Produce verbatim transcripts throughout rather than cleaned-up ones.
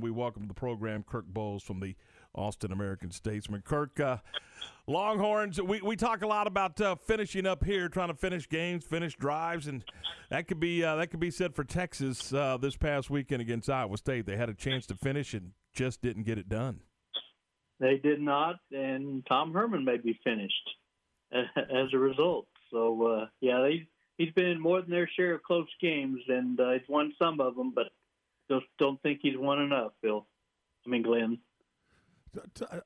We welcome to the program Kirk Bohls from the Austin American-Statesman. Kirk, uh, Longhorns, we, we talk a lot about uh, finishing up here, trying to finish games, finish drives, and that could be uh, that could be said for Texas uh, this past weekend against Iowa State. They had a chance to finish and just didn't get it done. They did not, and Tom Herman may be finished as a result. So, uh, yeah, they, he's been in more than their share of close games, and uh, he's won some of them, but just don't think he's won enough, Phil. I mean, Glenn.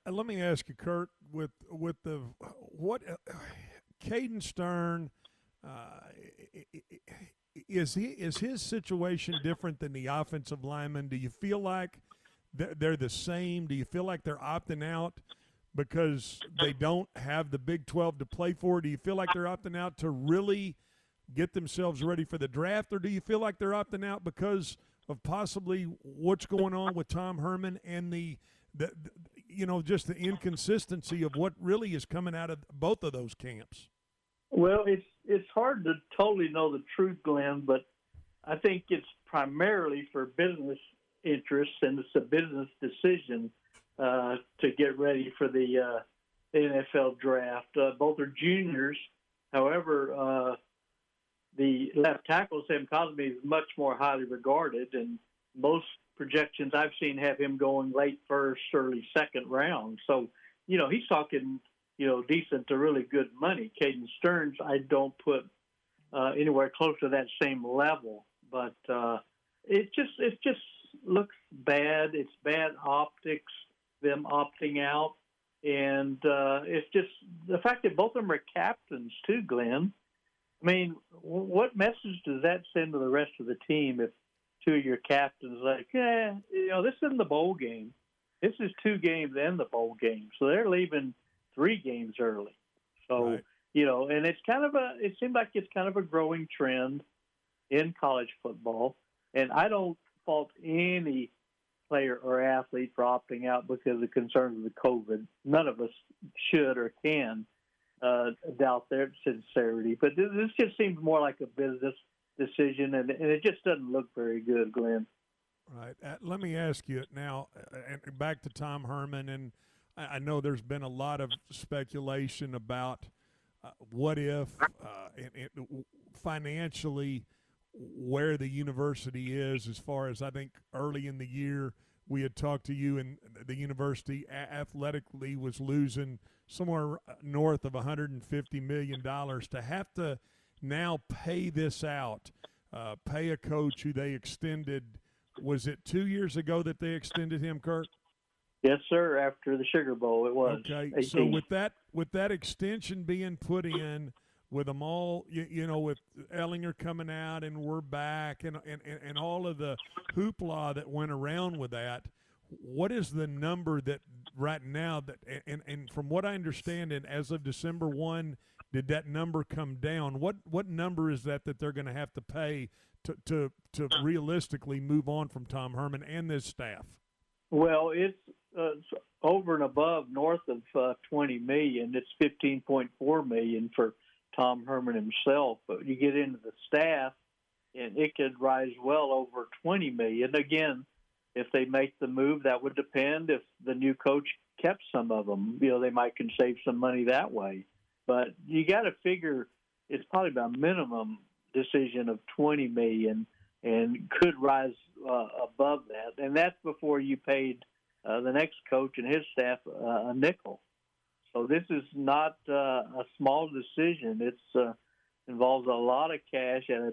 Let me ask you, Kurt, with with the what uh, Caden Sterns, uh, is he is his situation different than the offensive lineman? Do you feel like they're, they're the same? Do you feel like they're opting out because they don't have the Big twelve to play for? Do you feel like they're opting out to really get themselves ready for the draft, or do you feel like they're opting out because of possibly what's going on with Tom Herman and the, the, the, you know, just the inconsistency of what really is coming out of both of those camps? Well, it's it's hard to totally know the truth, Glenn, but I think it's primarily for business interests, and it's a business decision uh, to get ready for the uh, N F L draft. Uh, both are juniors. However, uh, the left tackle, Sam Cosmi, is much more highly regarded, and most projections I've seen have him going late first, early second round. So, you know, he's talking, you know, decent to really good money. Caden Sterns, I don't put uh, anywhere close to that same level, but uh, it just it just looks bad. It's bad optics, them opting out, and uh, it's just the fact that both of them are captains too, Glenn. I mean, what message does that send to the rest of the team if two of your captains are like, yeah, you know, this isn't the bowl game. This is two games and the bowl game. So they're leaving three games early. So, right. You know, and it's kind of a, it seems like it's kind of a growing trend in college football. And I don't fault any player or athlete for opting out because of concerns with COVID. None of us should or can Uh, doubt their sincerity, but this, this just seems more like a business decision, and, and it just doesn't look very good, Glenn. Right. Uh, let me ask you now, uh, and back to Tom Herman, and I, I know there's been a lot of speculation about uh, what if uh, it, it, financially where the university is as far as I think early in the year. We had talked to you, and the university athletically was losing somewhere north of one hundred fifty million dollars. To have to now pay this out, uh, pay a coach who they extended, was it two years ago that they extended him, Kirk? Yes, sir, after the Sugar Bowl it was. Okay, eighteen. So with that with that extension being put in, with them all, you, you know, with Ellinger coming out and we're back and, and, and all of the hoopla that went around with that, what is the number that right now that and, and from what I understand, and as of December first, did that number come down? What what number is that that they're going to have to pay to, to to realistically move on from Tom Herman and this staff? Well, it's, uh, it's over and above north of uh, twenty million dollars. It's fifteen point four million dollars for Tom Herman himself, but you get into the staff, and it could rise well over twenty million dollars. Again, if they make the move, that would depend if the new coach kept some of them. You know, they might can save some money that way. But you got to figure it's probably about a minimum decision of twenty million dollars and could rise uh, above that. And that's before you paid uh, the next coach and his staff uh, a nickel. So this is not uh, a small decision. It's uh, involves a lot of cash at a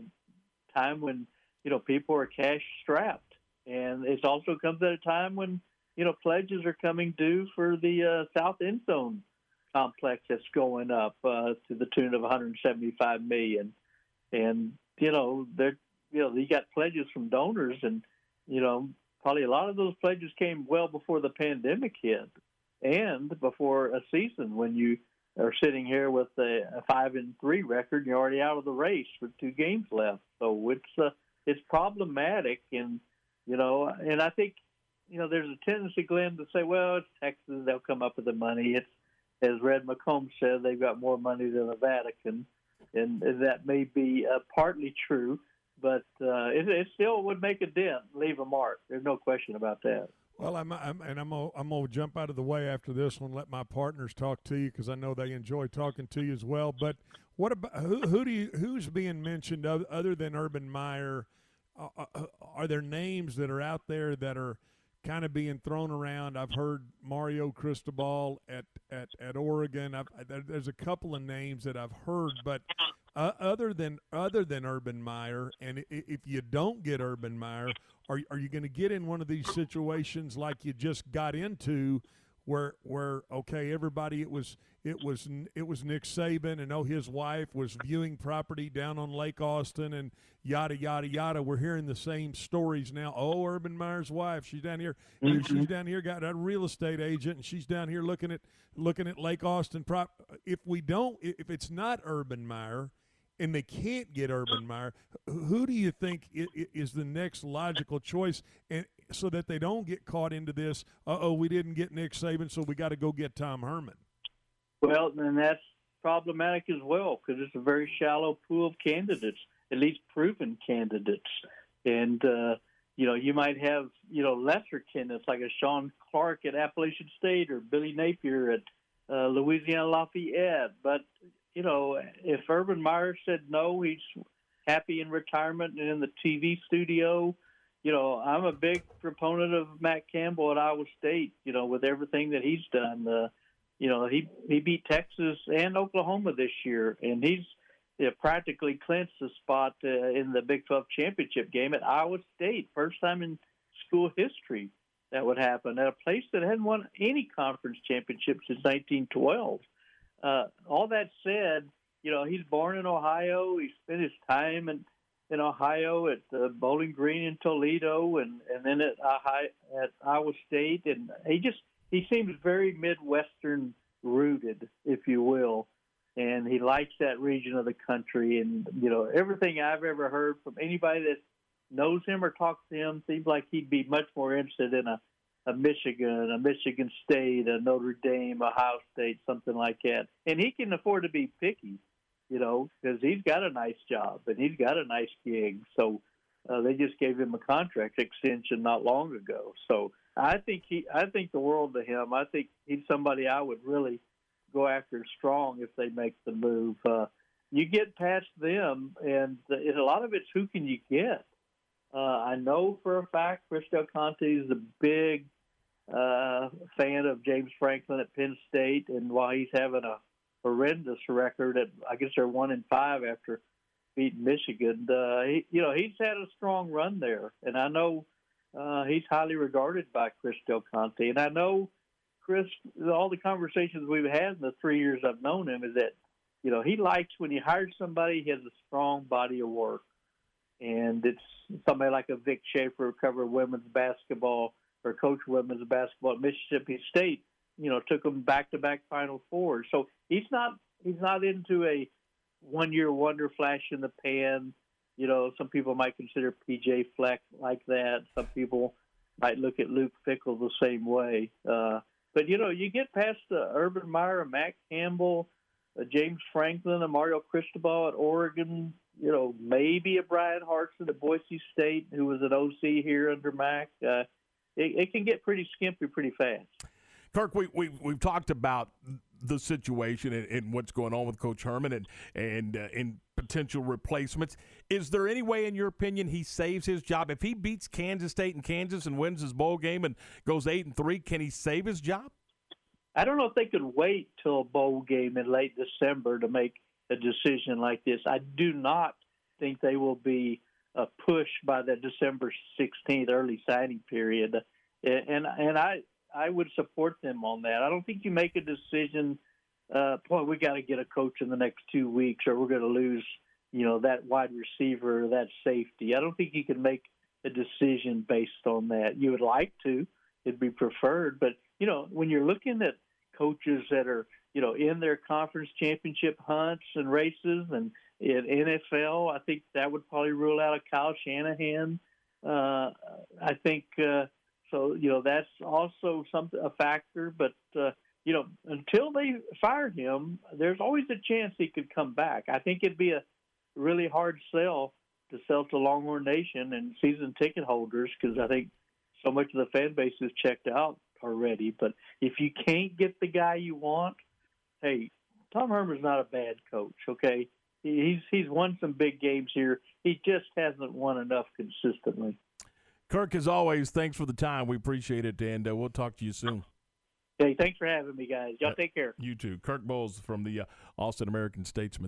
time when, you know, people are cash strapped. And it also comes at a time when, you know, pledges are coming due for the uh, South End Zone complex that's going up uh, to the tune of one hundred seventy-five million dollars. And, you know, they're, you know, you got pledges from donors, and, you know, probably a lot of those pledges came well before the pandemic hit. And before a season when you are sitting here with a, a five and three record, you're already out of the race with two games left. So it's uh, it's problematic, and you know, and I think you know there's a tendency, Glenn, to say, well, it's Texas; they'll come up with the money. It's as Red McCombs said, they've got more money than the Vatican, and, and that may be uh, partly true. but uh, it, it still would make a dent, leave a mark. There's no question about that. Well, I'm, I'm and I'm gonna, I'm gonna jump out of the way after this one. Let my partners talk to you because I know they enjoy talking to you as well. But what about who? Who do you? Who's being mentioned other than Urban Meyer? Uh, are there names that are out there that are kind of being thrown around? I've heard Mario Cristobal at at at Oregon. I've, there's a couple of names that I've heard, but uh, other than other than Urban Meyer, and if you don't get Urban Meyer. Are are you going to get in one of these situations like you just got into, where where okay everybody it was it was it was Nick Saban and oh his wife was viewing property down on Lake Austin and yada yada yada. We're hearing the same stories now. Oh, Urban Meyer's wife, she's down here. Mm-hmm. She's down here got a real estate agent and she's down here looking at looking at Lake Austin prop. If we don't, if it's not Urban Meyer. And they can't get Urban Meyer, who do you think is the next logical choice and so that they don't get caught into this, uh-oh, we didn't get Nick Saban, so we got to go get Tom Herman? Well, and that's problematic as well because it's a very shallow pool of candidates, at least proven candidates. And, uh, you know, you might have, you know, lesser candidates like a Sean Clark at Appalachian State or Billy Napier at uh, Louisiana Lafayette, but – you know, if Urban Meyer said no, he's happy in retirement and in the T V studio. You know, I'm a big proponent of Matt Campbell at Iowa State, you know, with everything that he's done. Uh, you know, he, he beat Texas and Oklahoma this year, and he's you know, practically clinched the spot uh, in the Big twelve championship game at Iowa State. First time in school history that would happen at a place that hadn't won any conference championships since nineteen twelve. Uh, all that said, you know, he's born in Ohio. He spent his time in, in Ohio at uh, Bowling Green in Toledo and, and then at, uh, at Iowa State. And he just he seems very Midwestern rooted, if you will. And he likes that region of the country. And, you know, everything I've ever heard from anybody that knows him or talks to him seems like he'd be much more interested in a a Michigan, a Michigan State, a Notre Dame, Ohio State, something like that. And he can afford to be picky, you know, because he's got a nice job and he's got a nice gig. So uh, they just gave him a contract extension not long ago. So I think he, I think the world to him. I think he's somebody I would really go after strong if they make the move. Uh, you get past them, and, and a lot of it's who can you get. Uh, I know for a fact Chris Del Conte is a big uh, fan of James Franklin at Penn State, and while he's having a horrendous record at, I guess they're one and five after beating Michigan, uh, he, you know he's had a strong run there, and I know uh, he's highly regarded by Chris Del Conte, and I know Chris. All the conversations we've had in the three years I've known him is that you know he likes when he hires somebody, he has a strong body of work. And it's somebody like a Vic Schaefer who covered women's basketball or coached women's basketball at Mississippi State, you know, took them back-to-back Final Fours. So he's not he's not into a one-year wonder flash in the pan. You know, some people might consider P J Fleck like that. Some people might look at Luke Fickle the same way. Uh, but, you know, you get past the Urban Meyer, Matt Campbell, uh, James Franklin, and Mario Cristobal at Oregon, you know, maybe a Brian Hartson at Boise State, who was an O C here under Mac. Uh, it, it can get pretty skimpy pretty fast. Kirk, we, we, we've talked about the situation and, and what's going on with Coach Herman and, and, uh, and potential replacements. Is there any way, in your opinion, he saves his job? If he beats Kansas State in Kansas and wins his bowl game and goes eight and three, can he save his job? I don't know if they could wait till a bowl game in late December to make – a decision like this. I do not think they will be uh, pushed by the December sixteenth early signing period, and and I I would support them on that. I don't think you make a decision. Uh, boy, we got to get a coach in the next two weeks, or we're going to lose, you know, that wide receiver, or that safety. I don't think you can make a decision based on that. You would like to; it'd be preferred. But you know, when you're looking at coaches that are you know, in their conference championship hunts and races and in N F L, I think that would probably rule out a Kyle Shanahan. Uh, I think, uh, so, you know, that's also some, a factor. But, uh, you know, until they fire him, there's always a chance he could come back. I think it'd be a really hard sell to sell to Longhorn Nation and season ticket holders, because I think so much of the fan base is checked out already. But if you can't get the guy you want, hey, Tom Herman's not a bad coach, okay? He's he's won some big games here. He just hasn't won enough consistently. Kirk, as always, thanks for the time. We appreciate it, and uh, we'll talk to you soon. Hey, thanks for having me, guys. Y'all take care. You too. Kirk Bohls from the uh, Austin American-Statesman.